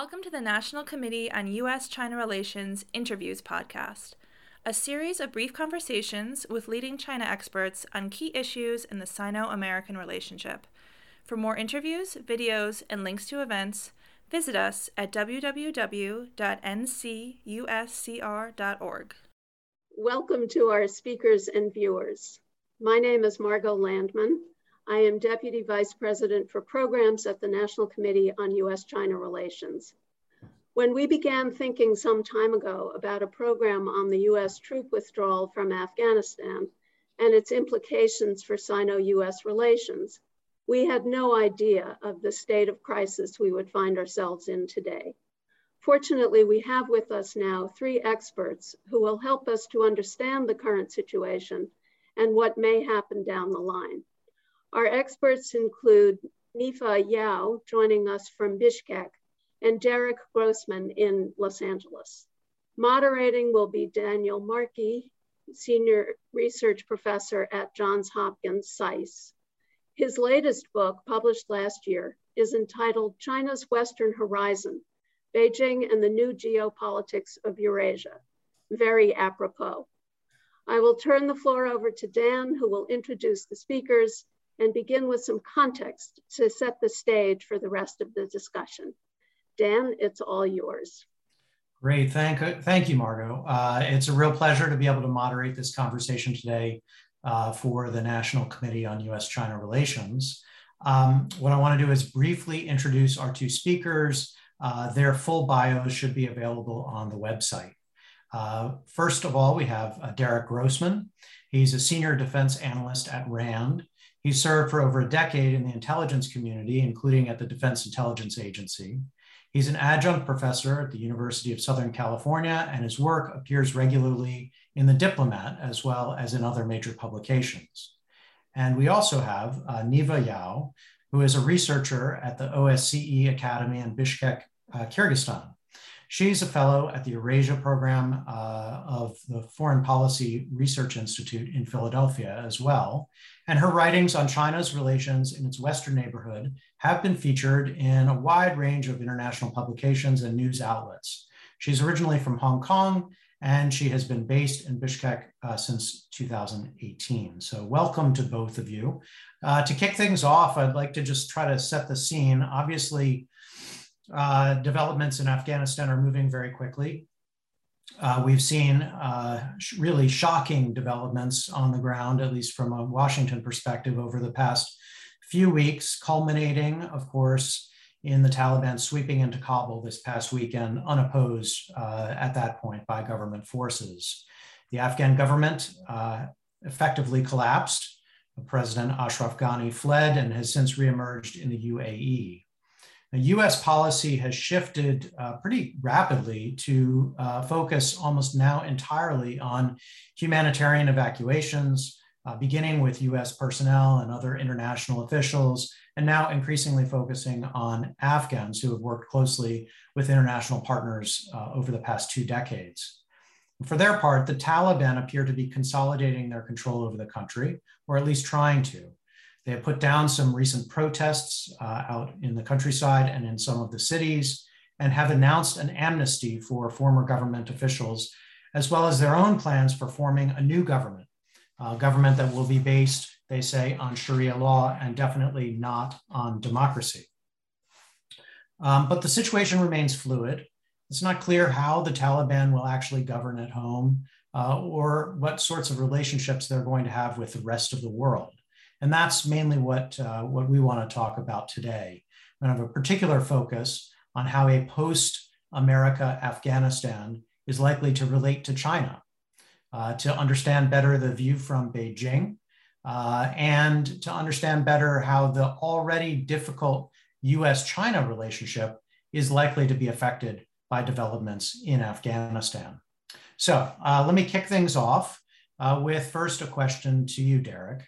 Welcome to the National Committee on U.S.-China Relations Interviews podcast, a series of brief conversations with leading China experts on key issues in the Sino-American relationship. For more interviews, videos, and links to events, visit us at www.ncuscr.org. Welcome to our speakers and viewers. My name is Margot Landman. I am Deputy Vice President for Programs at the National Committee on U.S.-China Relations. When we began thinking some time ago about a program on the U.S. troop withdrawal from Afghanistan and its implications for Sino-U.S. relations, we had no idea of the state of crisis we would find ourselves in today. Fortunately, we have with us now three experts who will help us to understand the current situation and what may happen down the line. Our experts include Niva Yau, joining us from Bishkek, and Derek Grossman in Los Angeles. Moderating will be Daniel Markey, Senior Research Professor at Johns Hopkins SAIS. His latest book, published last year, is entitled China's Western Horizon, Beijing and the New Geopolitics of Eurasia. Very apropos. I will turn the floor over to Dan, who will introduce the speakers and begin with some context to set the stage for the rest of the discussion. Dan, it's all yours. Great, thank you, Margot. It's a real pleasure to be able to moderate this conversation today for the National Committee on U.S.-China Relations. What I want to do is briefly introduce our two speakers. Their full bios should be available on the website. First of all, we have Derek Grossman. He's a senior defense analyst at RAND. He served for over a decade in the intelligence community, including at the Defense Intelligence Agency. He's an adjunct professor at the University of Southern California, and his work appears regularly in The Diplomat, as well as in other major publications. And we also have Niva Yau, who is a researcher at the OSCE Academy in Bishkek, Kyrgyzstan. She's a fellow at the Eurasia Program of the Foreign Policy Research Institute in Philadelphia as well. And her writings on China's relations in its Western neighborhood have been featured in a wide range of international publications and news outlets. She's originally from Hong Kong, and she has been based in Bishkek since 2018. So welcome to both of you. To kick things off, I'd like to just try to set the scene. Obviously, developments in Afghanistan are moving very quickly. We've seen really shocking developments on the ground, at least from a Washington perspective, over the past few weeks, culminating, of course, in the Taliban sweeping into Kabul this past weekend, unopposed at that point by government forces. The Afghan government effectively collapsed. President Ashraf Ghani fled and has since reemerged in the UAE. U.S. policy has shifted pretty rapidly to focus almost now entirely on humanitarian evacuations, beginning with U.S. personnel and other international officials, and now increasingly focusing on Afghans who have worked closely with international partners over the past two decades. For their part, the Taliban appear to be consolidating their control over the country, or at least trying to. They have put down some recent protests out in the countryside and in some of the cities, and have announced an amnesty for former government officials, as well as their own plans for forming a new government, a government that will be based, they say, on Sharia law and definitely not on democracy. But the situation remains fluid. It's not clear how the Taliban will actually govern at home or what sorts of relationships they're going to have with the rest of the world. And that's mainly what we want to talk about today. We have a particular focus on how a post-America Afghanistan is likely to relate to China, to understand better the view from Beijing, and to understand better how the already difficult U.S.-China relationship is likely to be affected by developments in Afghanistan. So let me kick things off with first a question to you, Derek.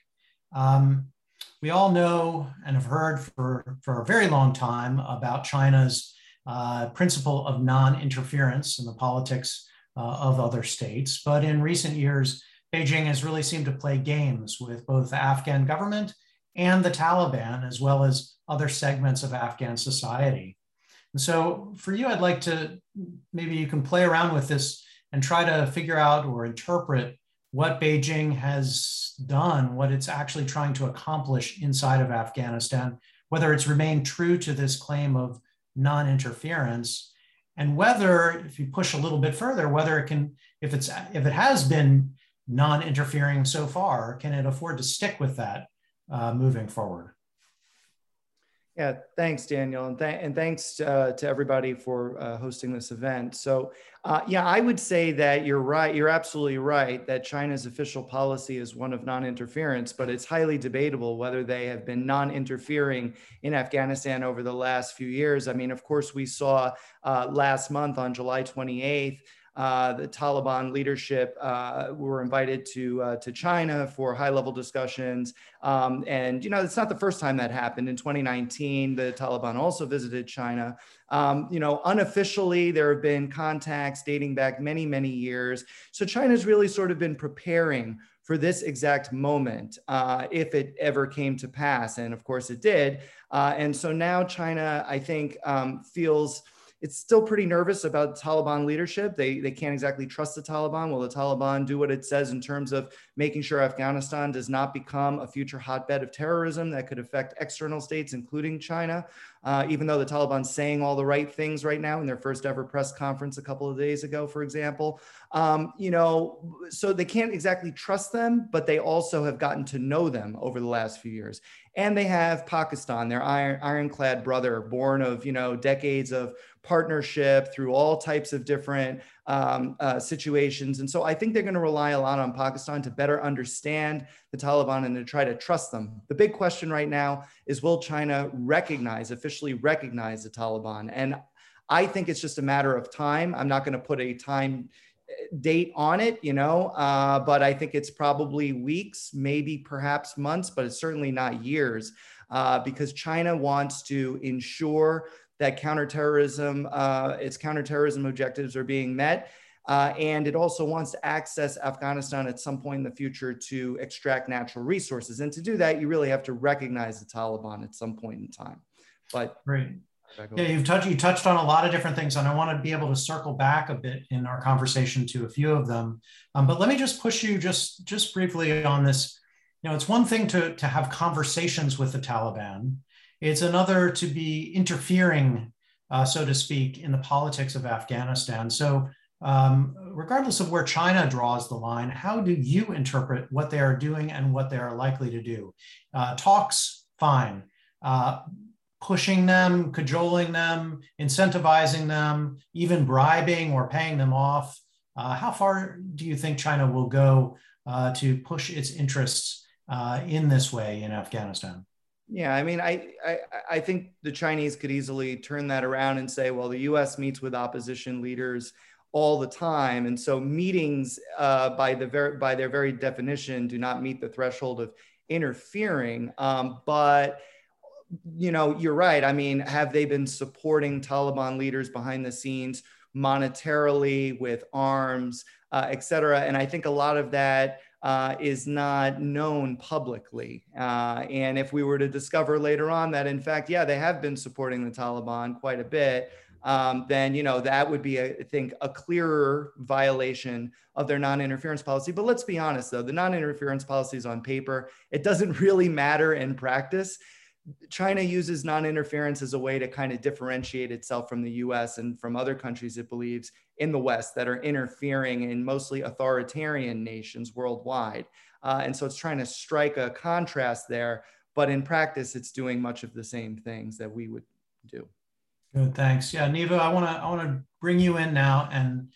We all know and have heard for a very long time about China's principle of non-interference in the politics of other states. But in recent years, Beijing has really seemed to play games with both the Afghan government and the Taliban, as well as other segments of Afghan society. And so for you, I'd like to, maybe you can play around with this and try to figure out or interpret what Beijing has done, what it's actually trying to accomplish inside of Afghanistan, whether it's remained true to this claim of non-interference, and whether, if you push a little bit further, whether it can, if it has been non-interfering so far, can it afford to stick with that moving forward? Yeah, thanks, Daniel, and thanks to everybody for hosting this event. So yeah, I would say that you're right, you're absolutely right that China's official policy is one of non-interference, but it's highly debatable whether they have been non-interfering in Afghanistan over the last few years. I mean, of course, we saw last month on July 28th, the Taliban leadership were invited to China for high-level discussions, and you know it's not the first time that happened. In 2019, the Taliban also visited China. You know, unofficially, there have been contacts dating back many, many years. So China's really sort of been preparing for this exact moment, if it ever came to pass, and of course it did. And so now China, I think, feels. It's still pretty nervous about Taliban leadership. They can't exactly trust the Taliban. Will the Taliban do what it says in terms of making sure Afghanistan does not become a future hotbed of terrorism that could affect external states, including China? Even though the Taliban's saying all the right things right now in their first ever press conference a couple of days ago, for example. You know, so they can't exactly trust them, but they also have gotten to know them over the last few years. And they have Pakistan, their ironclad brother, born of, you know, decades of partnership through all types of different situations. And so I think they're going to rely a lot on Pakistan to better understand the Taliban and to try to trust them. The big question right now is, will China recognize, officially recognize the Taliban? And I think it's just a matter of time. I'm not going to put a time date on it, you know, but I think it's probably weeks, maybe perhaps months, but it's certainly not years, because China wants to ensure that counterterrorism, its counterterrorism objectives are being met. And it also wants to access Afghanistan at some point in the future to extract natural resources. And to do that, you really have to recognize the Taliban at some point in time. But right. Yeah, you touched on a lot of different things, and I want to be able to circle back a bit in our conversation to a few of them. But let me just push you just briefly on this. You know, it's one thing to have conversations with the Taliban. It's another to be interfering, so to speak, in the politics of Afghanistan. So regardless of where China draws the line, how do you interpret what they are doing and what they are likely to do? Talks, fine. Pushing them, cajoling them, incentivizing them, even bribing or paying them off. How far do you think China will go to push its interests in this way in Afghanistan? Yeah, I mean, I think the Chinese could easily turn that around and say, well, the US meets with opposition leaders all the time. And so meetings by their very definition do not meet the threshold of interfering. But, you know, you're right. I mean, have they been supporting Taliban leaders behind the scenes monetarily with arms, et cetera? And I think a lot of that is not known publicly. And if we were to discover later on that, in fact, yeah, they have been supporting the Taliban quite a bit, then, you know, that would be, I think, a clearer violation of their non-interference policy. But let's be honest, though, the non-interference policy is on paper. It doesn't really matter in practice. China uses non-interference as a way to kind of differentiate itself from the US and from other countries it believes in the West that are interfering in mostly authoritarian nations worldwide. And so it's trying to strike a contrast there, but in practice, it's doing much of the same things that we would do. Good, thanks. Yeah, Niva, I wanna bring you in now and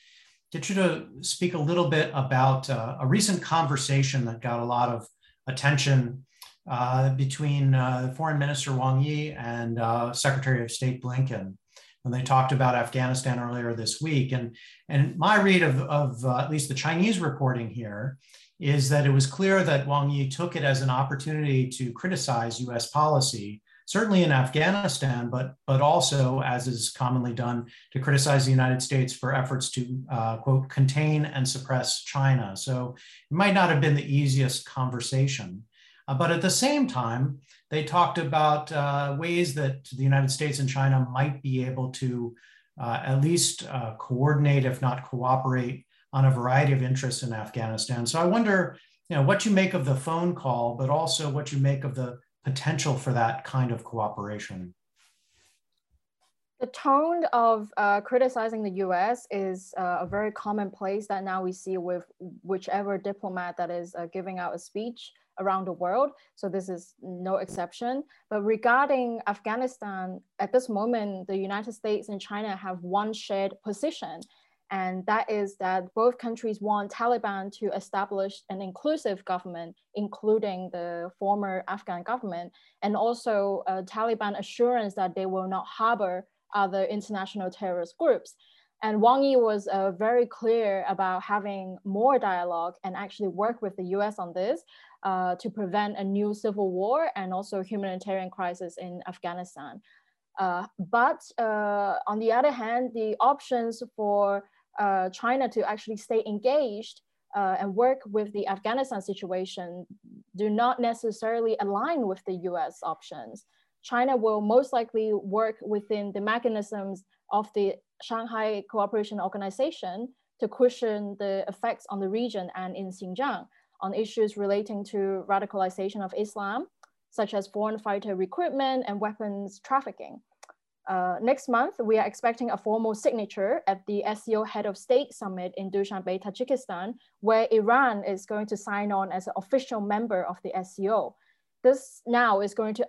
get you to speak a little bit about a recent conversation that got a lot of attention between Foreign Minister Wang Yi and Secretary of State Blinken, when they talked about Afghanistan earlier this week. And my read of at least the Chinese reporting here is that it was clear that Wang Yi took it as an opportunity to criticize US policy, certainly in Afghanistan, but also, as is commonly done, to criticize the United States for efforts to, quote, contain and suppress China. So it might not have been the easiest conversation. But at the same time, They talked about ways that the United States and China might be able to at least coordinate, if not cooperate, on a variety of interests in Afghanistan. So I wonder, you know, what you make of the phone call, but also what you make of the potential for that kind of cooperation. The tone of criticizing the US is a very commonplace that now we see with whichever diplomat that is giving out a speech around the world. So this is no exception. But regarding Afghanistan, at this moment, the United States and China have one shared position. And that is that both countries want Taliban to establish an inclusive government, including the former Afghan government, and also Taliban assurance that they will not harbor other international terrorist groups. And Wang Yi was very clear about having more dialogue and actually work with the US on this to prevent a new civil war and also humanitarian crisis in Afghanistan. But on the other hand, the options for China to actually stay engaged and work with the Afghanistan situation do not necessarily align with the US options. China will most likely work within the mechanisms of the Shanghai Cooperation Organization to cushion the effects on the region and in Xinjiang on issues relating to radicalization of Islam, such as foreign fighter recruitment and weapons trafficking. Next month, we are expecting a formal signature at the SCO Head of State Summit in Dushanbe, Tajikistan, where Iran is going to sign on as an official member of the SCO. This now is going to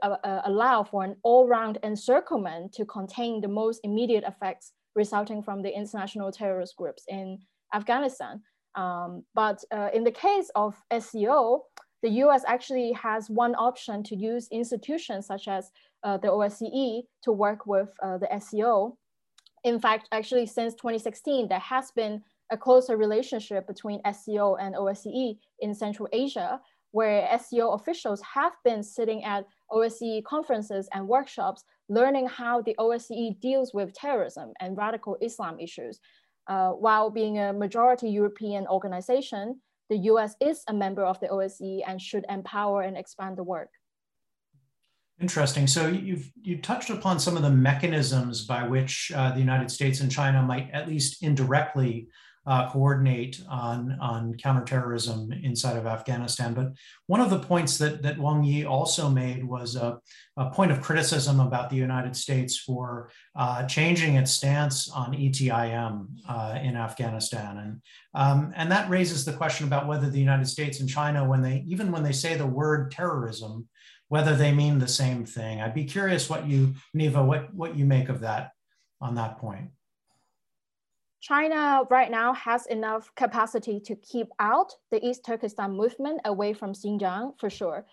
allow for an all-round encirclement to contain the most immediate effects resulting from the international terrorist groups in Afghanistan. But in the case of SCO, the US actually has one option to use institutions such as the OSCE to work with the SCO. In fact, actually since 2016, there has been a closer relationship between SCO and OSCE in Central Asia, where SCO officials have been sitting at OSCE conferences and workshops, learning how the OSCE deals with terrorism and radical Islam issues. While being a majority European organization, the US is a member of the OSCE and should empower and expand the work. Interesting. So you touched upon some of the mechanisms by which the United States and China might at least indirectly coordinate on counterterrorism inside of Afghanistan. But one of the points that Wang Yi also made was a point of criticism about the United States for changing its stance on ETIM in Afghanistan. And that raises the question about whether the United States and China, even when they say the word terrorism, whether they mean the same thing. I'd be curious what you, Niva, what you make of that on that point. China right now has enough capacity to keep out the East Turkestan movement away from Xinjiang for sure.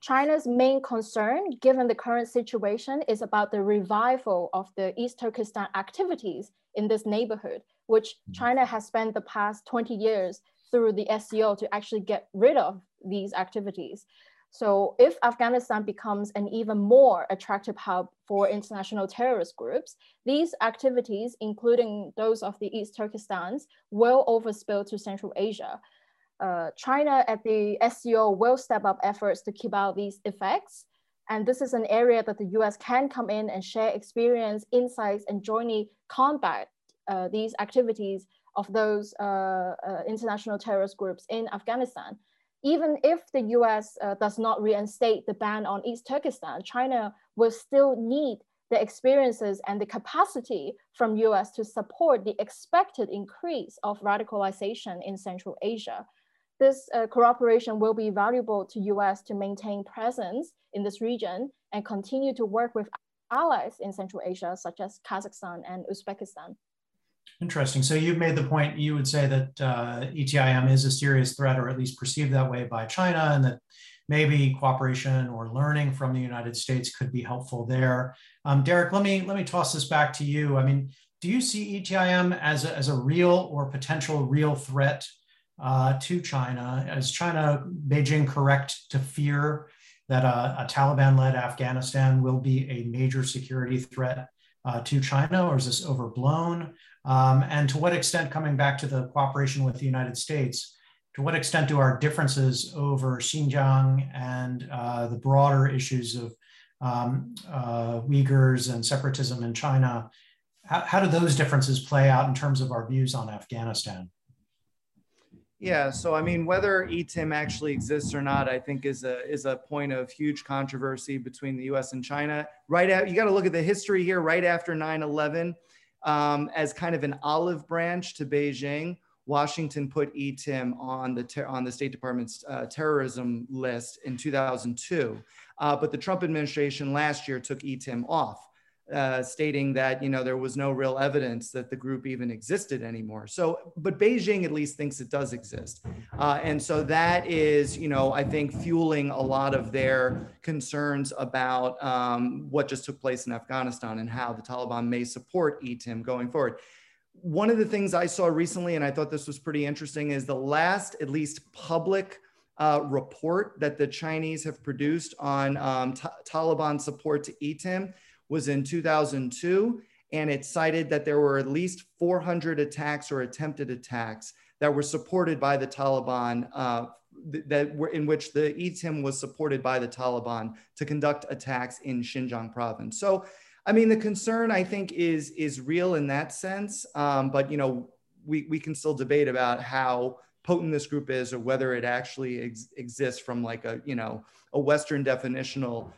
China's main concern, given the current situation, is about the revival of the East Turkestan activities in this neighborhood, which China has spent the past 20 years through the SCO to actually get rid of these activities. So if Afghanistan becomes an even more attractive hub for international terrorist groups, these activities, including those of the East Turkestans, will overspill to Central Asia. China at the SCO will step up efforts to keep out these effects. And this is an area that the US can come in and share experience, insights, and jointly combat these activities of those international terrorist groups in Afghanistan. Even if the US does not reinstate the ban on East Turkestan, China will still need the experiences and the capacity from US to support the expected increase of radicalization in Central Asia. This cooperation will be valuable to US to maintain presence in this region and continue to work with allies in Central Asia, such as Kazakhstan and Uzbekistan. Interesting. So you made the point, you would say that ETIM is a serious threat, or at least perceived that way by China, and that maybe cooperation or learning from the United States could be helpful there. Derek, let me toss this back to you. I mean, do you see ETIM as a real or potential real threat to China? Is Beijing correct to fear that a Taliban-led Afghanistan will be a major security threat to China, or is this overblown? And to what extent, coming back to the cooperation with the United States, to what extent do our differences over Xinjiang and the broader issues of Uyghurs and separatism in China, how do those differences play out in terms of our views on Afghanistan? Yeah, so I mean, whether ETIM actually exists or not, I think is a point of huge controversy between the US and China. Right out, you gotta look at the history here, right after 9/11, as kind of an olive branch to Beijing, Washington put ETIM on the State Department's terrorism list in 2002. But the Trump administration last year took ETIM off, stating that, you know, there was no real evidence that the group even existed anymore. So, but Beijing at least thinks it does exist. And so that is, you know, I think fueling a lot of their concerns about what just took place in Afghanistan and how the Taliban may support ETIM going forward. One of the things I saw recently, and I thought this was pretty interesting, is the last, at least public, report that the Chinese have produced on Taliban support to ETIM was in 2002, and it cited that there were at least 400 attacks or attempted attacks that were supported by the Taliban, in which the ETIM was supported by the Taliban to conduct attacks in Xinjiang province. So, I mean, the concern I think is real in that sense, but you know, we can still debate about how potent this group is, or whether it actually exists from like a, you know, a Western definitional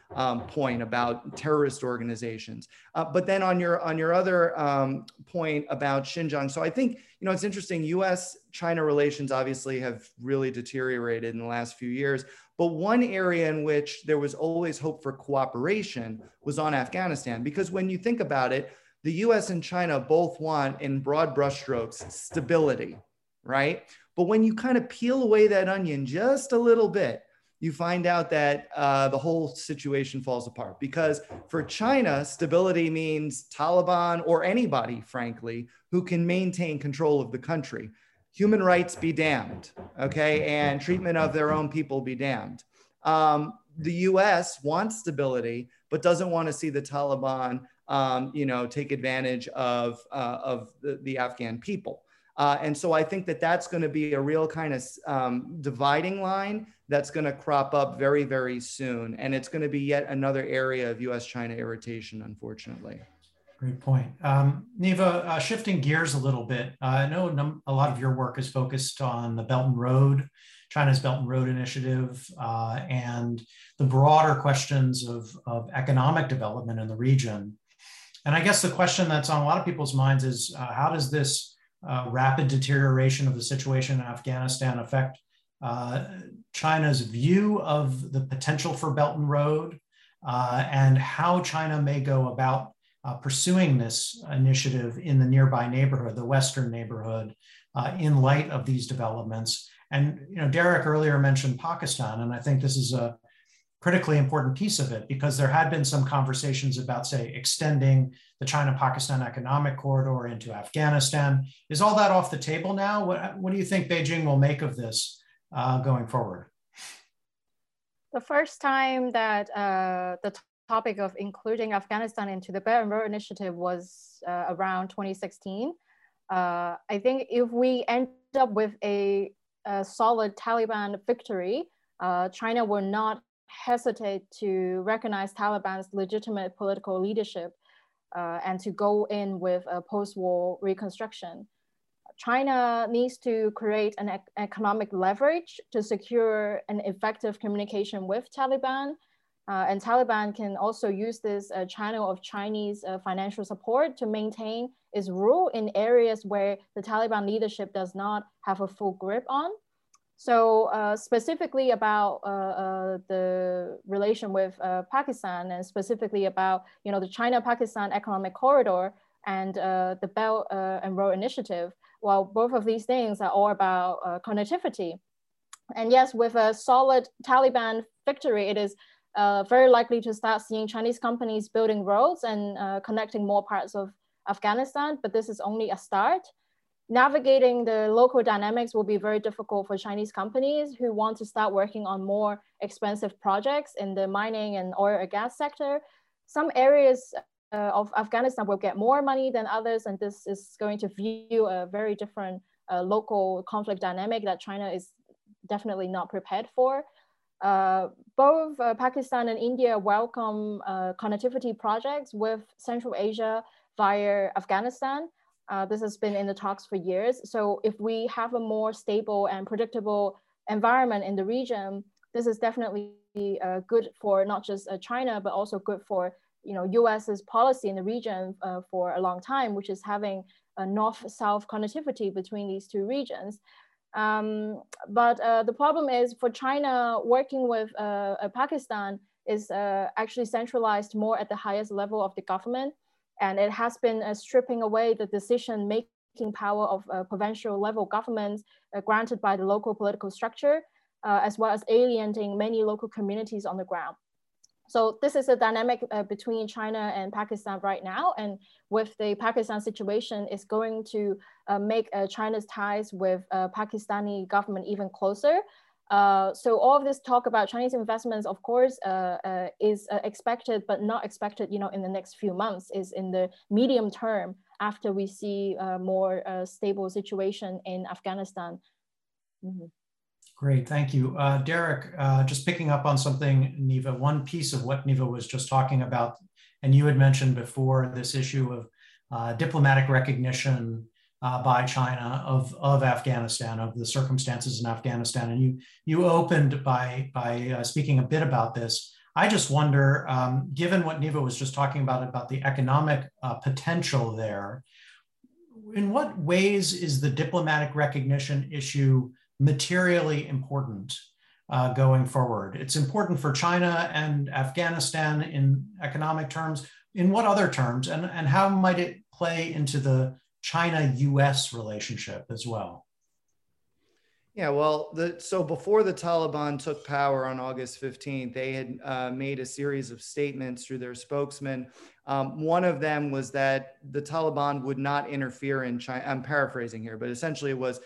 point about terrorist organizations. But then on your other point about Xinjiang, so I think, you know, it's interesting, US-China relations obviously have really deteriorated in the last few years, but one area in which there was always hope for cooperation was on Afghanistan, because when you think about it, the US and China both want, in broad brushstrokes, stability, right? But when you kind of peel away that onion just a little bit, you find out that the whole situation falls apart, because for China, stability means Taliban or anybody, frankly, who can maintain control of the country. Human rights be damned, okay? And treatment of their own people be damned. The US wants stability, but doesn't want to see the Taliban, you know, take advantage of the Afghan people. And so I think that that's going to be a real kind of dividing line that's going to crop up very, very soon. And it's going to be yet another area of US-China irritation, unfortunately. Great point. Niva, shifting gears a little bit, I know a lot of your work is focused on the Belt and Road, China's Belt and Road Initiative, and the broader questions of economic development in the region. And I guess the question that's on a lot of people's minds is how does this rapid deterioration of the situation in Afghanistan affect China's view of the potential for Belt and Road and how China may go about pursuing this initiative in the nearby neighborhood, the Western neighborhood, in light of these developments. And, you know, Derek earlier mentioned Pakistan, and I think this is a critically important piece of it, because there had been some conversations about, say, extending the China-Pakistan Economic Corridor into Afghanistan. Is all that off the table now? What do you think Beijing will make of this going forward? The first time that the topic of including Afghanistan into the Belt and Road Initiative was around 2016. I think if we end up with a solid Taliban victory, China will not hesitate to recognize Taliban's legitimate political leadership and to go in with a post-war reconstruction. China needs to create an economic leverage to secure an effective communication with Taliban. And Taliban can also use this channel of Chinese financial support to maintain its rule in areas where the Taliban leadership does not have a full grip on. So specifically about the relation with Pakistan, and specifically about, you know, the China-Pakistan Economic Corridor and the Belt and Road Initiative, well, both of these things are all about connectivity. And yes, with a solid Taliban victory, it is very likely to start seeing Chinese companies building roads and connecting more parts of Afghanistan, but this is only a start. Navigating the local dynamics will be very difficult for Chinese companies who want to start working on more expensive projects in the mining and oil and gas sector. Some areas of Afghanistan will get more money than others, and this is going to view a very different local conflict dynamic that China is definitely not prepared for. Both Pakistan and India welcome connectivity projects with Central Asia via Afghanistan. This has been in the talks for years. So if we have a more stable and predictable environment in the region, this is definitely good for not just China, but also good for US's policy in the region for a long time, which is having a north-south connectivity between these two regions. But the problem is for China, working with Pakistan is actually centralized more at the highest level of the government. And it has been stripping away the decision-making power of provincial level governments granted by the local political structure, as well as alienating many local communities on the ground. So this is a dynamic between China and Pakistan right now. And with the Pakistan situation, it's going to make China's ties with Pakistani government even closer. So all of this talk about Chinese investments, of course, is expected, but not expected in the next few months, is in the medium term after we see a more stable situation in Afghanistan. Mm-hmm. Great, thank you. Derek, just picking up on something, Niva, one piece of what Niva was just talking about, and you had mentioned before this issue of diplomatic recognition by China of Afghanistan, of the circumstances in Afghanistan. And you opened by speaking a bit about this. I just wonder, given what Niva was just talking about the economic potential there, in what ways is the diplomatic recognition issue materially important going forward? It's important for China and Afghanistan in economic terms. In what other terms? And how might it play into the China-US relationship as well? Yeah, well, so before the Taliban took power on August 15th, they had made a series of statements through their spokesman. One of them was that the Taliban would not interfere in China. I'm paraphrasing here, but essentially it was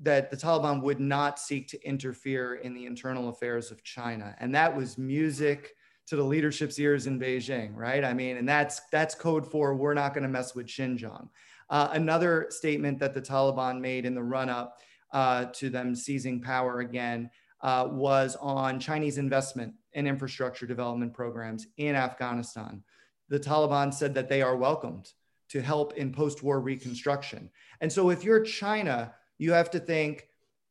that the Taliban would not seek to interfere in the internal affairs of China. And that was music to the leadership's ears in Beijing, right? I mean, and that's code for we're not gonna mess with Xinjiang. Another statement that the Taliban made in the run-up to them seizing power again was on Chinese investment in infrastructure development programs in Afghanistan. The Taliban said that they are welcomed to help in post-war reconstruction. And so if you're China, you have to think,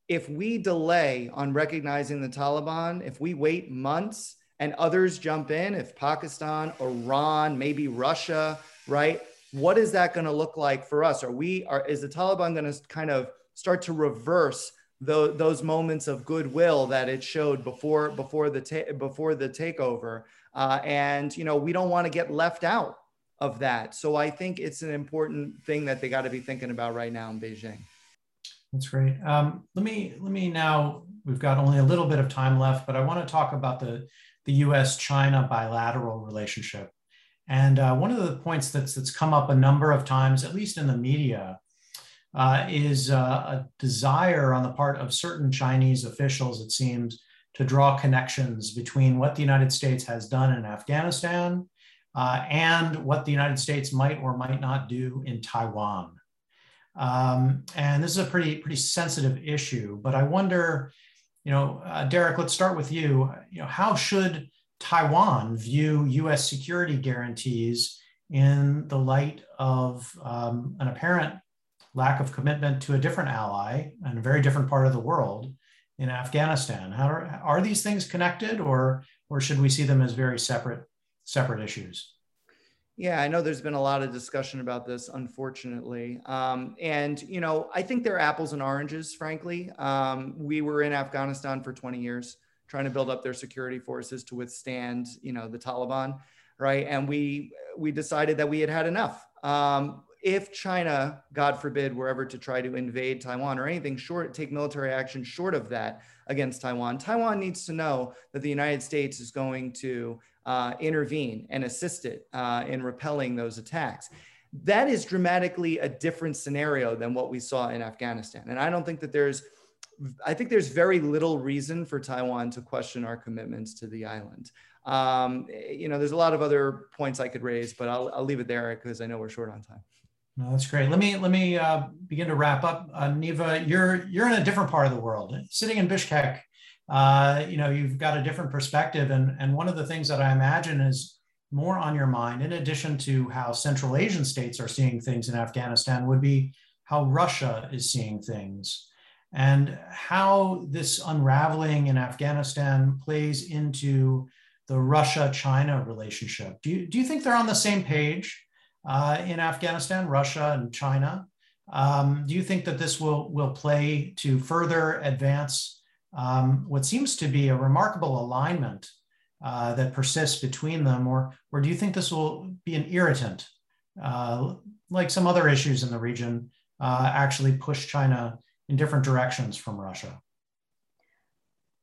if we delay on recognizing the Taliban, if we wait months and others jump in, if Pakistan, Iran, maybe Russia, right? What is that going to look like for us? Is the Taliban going to kind of start to reverse those moments of goodwill that it showed before the takeover? And we don't want to get left out of that. So I think it's an important thing that they got to be thinking about right now in Beijing. That's great. Let me now, we've got only a little bit of time left, but I want to talk about the US-China bilateral relationship. And one of the points that's come up a number of times, at least in the media, is a desire on the part of certain Chinese officials, it seems, to draw connections between what the United States has done in Afghanistan and what the United States might or might not do in Taiwan. And this is a pretty sensitive issue, but I wonder, Derek, let's start with you. How should Taiwan view U.S. security guarantees in the light of an apparent lack of commitment to a different ally and a very different part of the world in Afghanistan? Are these things connected, or should we see them as very separate issues? Yeah, I know there's been a lot of discussion about this, unfortunately. I think they're apples and oranges, frankly. We were in Afghanistan for 20 years, trying to build up their security forces to withstand, the Taliban, right? And we decided that we had enough. If China, God forbid, were ever to try to invade Taiwan or anything short, take military action short of that against Taiwan, Taiwan needs to know that the United States is going to intervene and assist it in repelling those attacks. That is dramatically a different scenario than what we saw in Afghanistan. And I think there's very little reason for Taiwan to question our commitments to the island. There's a lot of other points I could raise, but I'll leave it there because I know we're short on time. No, that's great. Let me begin to wrap up. Niva, you're in a different part of the world, sitting in Bishkek. You know, you've got a different perspective, and one of the things that I imagine is more on your mind, in addition to how Central Asian states are seeing things in Afghanistan, would be how Russia is seeing things, and how this unraveling in Afghanistan plays into the Russia-China relationship. Do you think they're on the same page in Afghanistan, Russia and China? Do you think that this will play to further advance what seems to be a remarkable alignment that persists between them, or do you think this will be an irritant, like some other issues in the region, actually push China in different directions from Russia?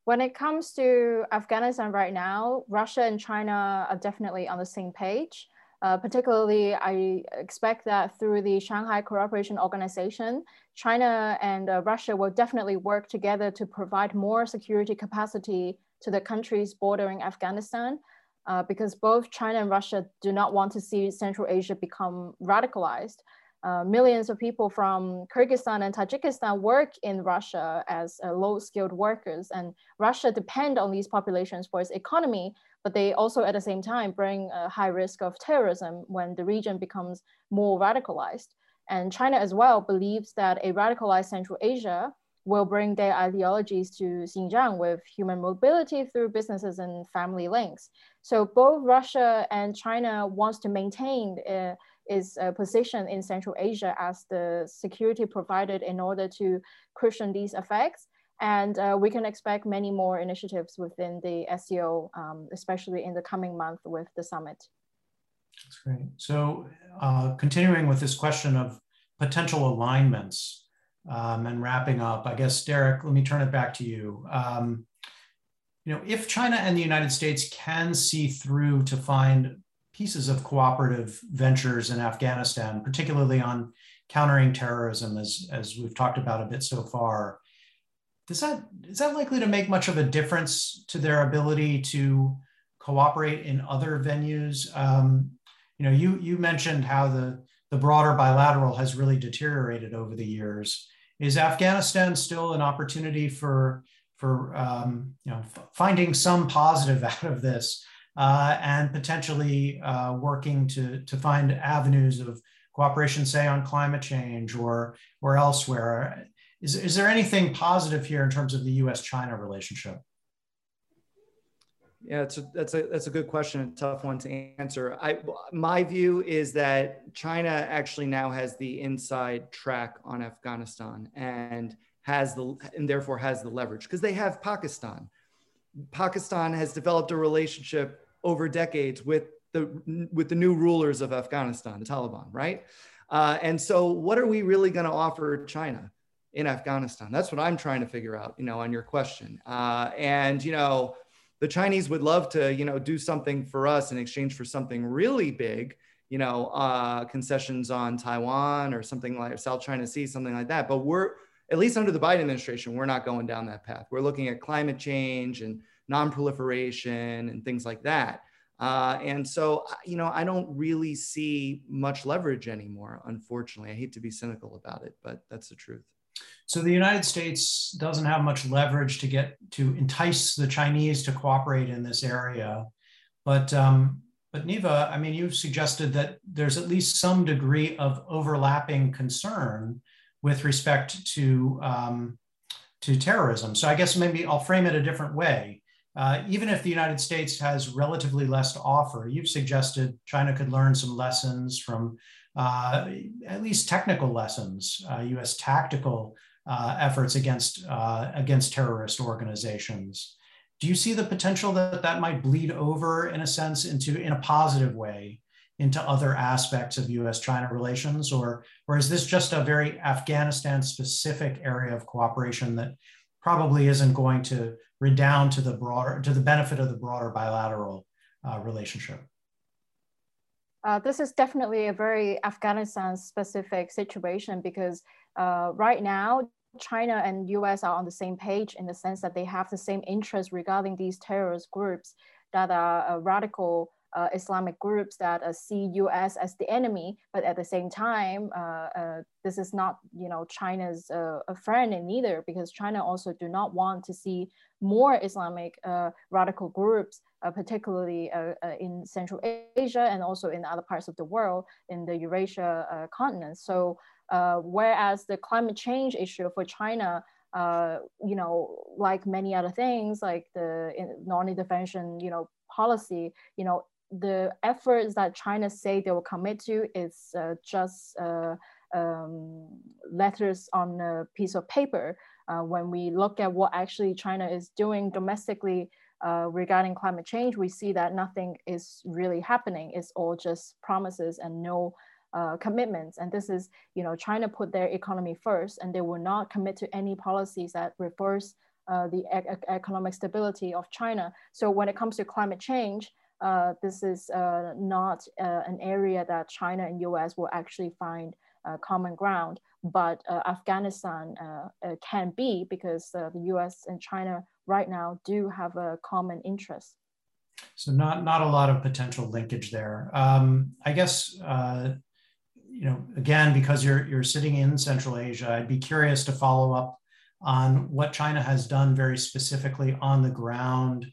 When it comes to Afghanistan right now, Russia and China are definitely on the same page. Particularly, I expect that through the Shanghai Cooperation Organization, China and Russia will definitely work together to provide more security capacity to the countries bordering Afghanistan, because both China and Russia do not want to see Central Asia become radicalized. Millions of people from Kyrgyzstan and Tajikistan work in Russia as low-skilled workers, and Russia depends on these populations for its economy, but they also at the same time bring a high risk of terrorism when the region becomes more radicalized. And China as well believes that a radicalized Central Asia will bring their ideologies to Xinjiang with human mobility through businesses and family links. So both Russia and China wants to maintain its position in Central Asia as the security provided in order to cushion these effects. And we can expect many more initiatives within the SCO, especially in the coming month with the summit. That's great. So continuing with this question of potential alignments and wrapping up, I guess, Derek, let me turn it back to you. You know, if China and the United States can see through to find pieces of cooperative ventures in Afghanistan, particularly on countering terrorism, as we've talked about a bit so far, is that likely to make much of a difference to their ability to cooperate in other venues? You know, you mentioned how the broader bilateral has really deteriorated over the years. Is Afghanistan still an opportunity for you know, finding some positive out of this? And potentially working to find avenues of cooperation, say on climate change or elsewhere. Is there anything positive here in terms of the U.S.-China relationship? Yeah, that's a good question, a tough one to answer. My view is that China actually now has the inside track on Afghanistan and therefore has the leverage because they have Pakistan. Pakistan has developed a relationship over decades with the new rulers of Afghanistan, the Taliban, right? And so what are we really going to offer China in Afghanistan? That's what I'm trying to figure out, you know, on your question. And, you know, the Chinese would love to, you know, do something for us in exchange for something really big, you know, concessions on Taiwan or something like South China Sea, something like that. But we're, at least under the Biden administration, we're not going down that path. We're looking at climate change and non-proliferation and things like that. And so, you know, I don't really see much leverage anymore, unfortunately. I hate to be cynical about it, but that's the truth. So the United States doesn't have much leverage to entice the Chinese to cooperate in this area. But Niva, I mean, you've suggested that there's at least some degree of overlapping concern with respect to terrorism. So I guess maybe I'll frame it a different way. Even if the United States has relatively less to offer, you've suggested China could learn some lessons from at least technical lessons, US tactical efforts against terrorist organizations. Do you see the potential that might bleed over in a sense in a positive way into other aspects of U.S.-China relations, or is this just a very Afghanistan-specific area of cooperation that probably isn't going to redound to the benefit of the broader bilateral relationship? This is definitely a very Afghanistan-specific situation because right now, China and U.S. are on the same page in the sense that they have the same interests regarding these terrorist groups that are radical Islamic groups that see US as the enemy, but at the same time, this is not, China's a friend in either, because China also do not want to see more Islamic radical groups, particularly in Central Asia and also in other parts of the world, in the Eurasia continent. So whereas the climate change issue for China, like many other things, like the non-intervention, policy, the efforts that China say they will commit to is just letters on a piece of paper. When we look at what actually China is doing domestically regarding climate change, we see that nothing is really happening. It's all just promises and no commitments. And this is, China put their economy first, and they will not commit to any policies that reverse the economic stability of China. So when it comes to climate change, this is not an area that China and US will actually find common ground, but Afghanistan can be, because the US and China right now do have a common interest. So not a lot of potential linkage there. I guess, again, because you're sitting in Central Asia, I'd be curious to follow up on what China has done very specifically on the ground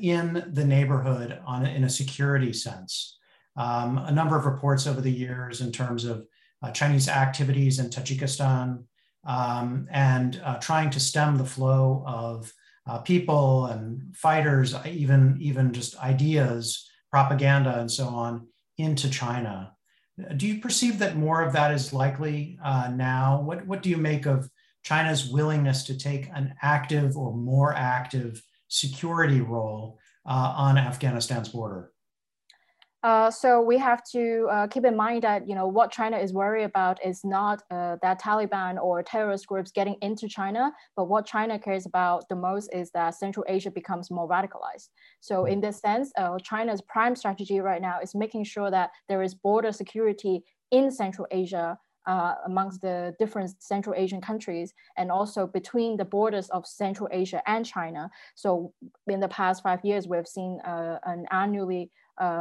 in the neighborhood in a security sense. A number of reports over the years in terms of Chinese activities in Tajikistan and trying to stem the flow of people and fighters, even just ideas, propaganda, and so on, into China. Do you perceive that more of that is likely now? What do you make of China's willingness to take an active or more active security role on Afghanistan's border? So we have to keep in mind that, what China is worried about is not that Taliban or terrorist groups getting into China, but what China cares about the most is that Central Asia becomes more radicalized. So in this sense, China's prime strategy right now is making sure that there is border security in Central Asia amongst the different Central Asian countries, and also between the borders of Central Asia and China. So in the past 5 years, we've seen an annually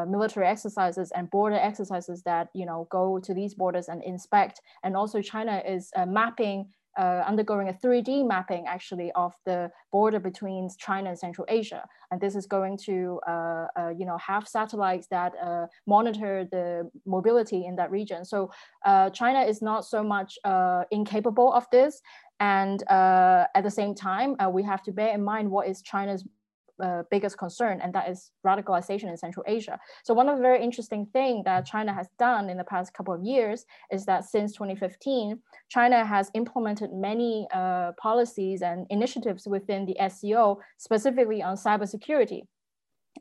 military exercises and border exercises that go to these borders and inspect. And also China is mapping, undergoing a 3D mapping actually of the border between China and Central Asia. And this is going to have satellites that monitor the mobility in that region. So China is not so much incapable of this. And at the same time, we have to bear in mind what is China's biggest concern, and that is radicalization in Central Asia. So one of the very interesting things that China has done in the past couple of years is that since 2015, China has implemented many policies and initiatives within the SCO, specifically on cybersecurity.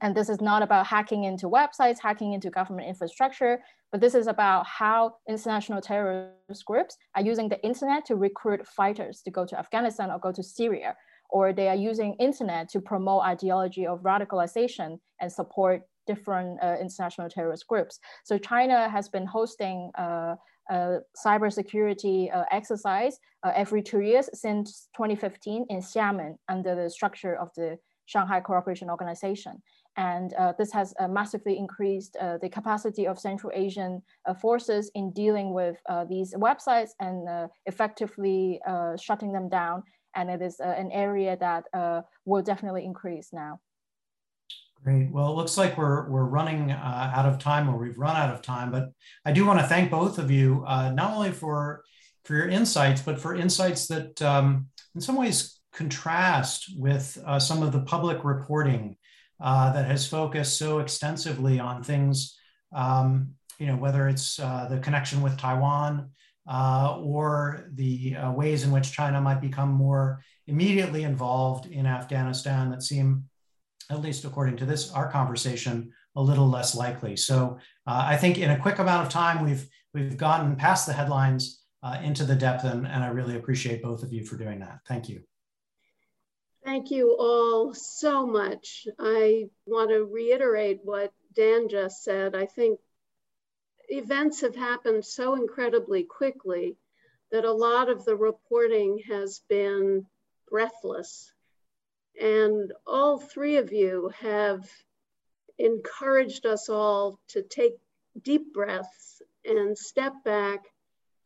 And this is not about hacking into websites, hacking into government infrastructure, but this is about how international terrorist groups are using the internet to recruit fighters to go to Afghanistan or go to Syria, or they are using internet to promote ideology of radicalization and support different international terrorist groups. So China has been hosting a cybersecurity exercise every 2 years since 2015 in Xiamen, under the structure of the Shanghai Cooperation Organization. And this has massively increased the capacity of Central Asian forces in dealing with these websites and effectively shutting them down. And it is an area that will definitely increase now. Great. Well, it looks like we're running out of time, or we've run out of time, but I do want to thank both of you, not only for your insights, but for insights that in some ways contrast with some of the public reporting that has focused so extensively on things, whether it's the connection with Taiwan, or the ways in which China might become more immediately involved in Afghanistan that seem, at least according to this, our conversation, a little less likely. So I think in a quick amount of time, we've gotten past the headlines into the depth, and I really appreciate both of you for doing that. Thank you. Thank you all so much. I want to reiterate what Dan just said. I think events have happened so incredibly quickly that a lot of the reporting has been breathless. And all three of you have encouraged us all to take deep breaths and step back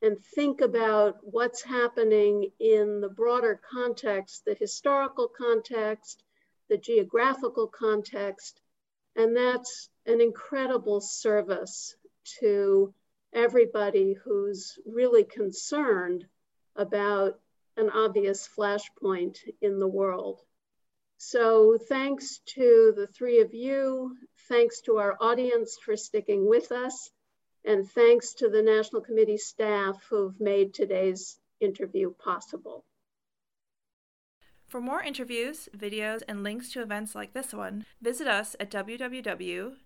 and think about what's happening in the broader context, the historical context, the geographical context, and that's an incredible service to everybody who's really concerned about an obvious flashpoint in the world. So thanks to the three of you, thanks to our audience for sticking with us, and thanks to the National Committee staff who've made today's interview possible. For more interviews, videos, and links to events like this one, visit us at www.ncuscr.org.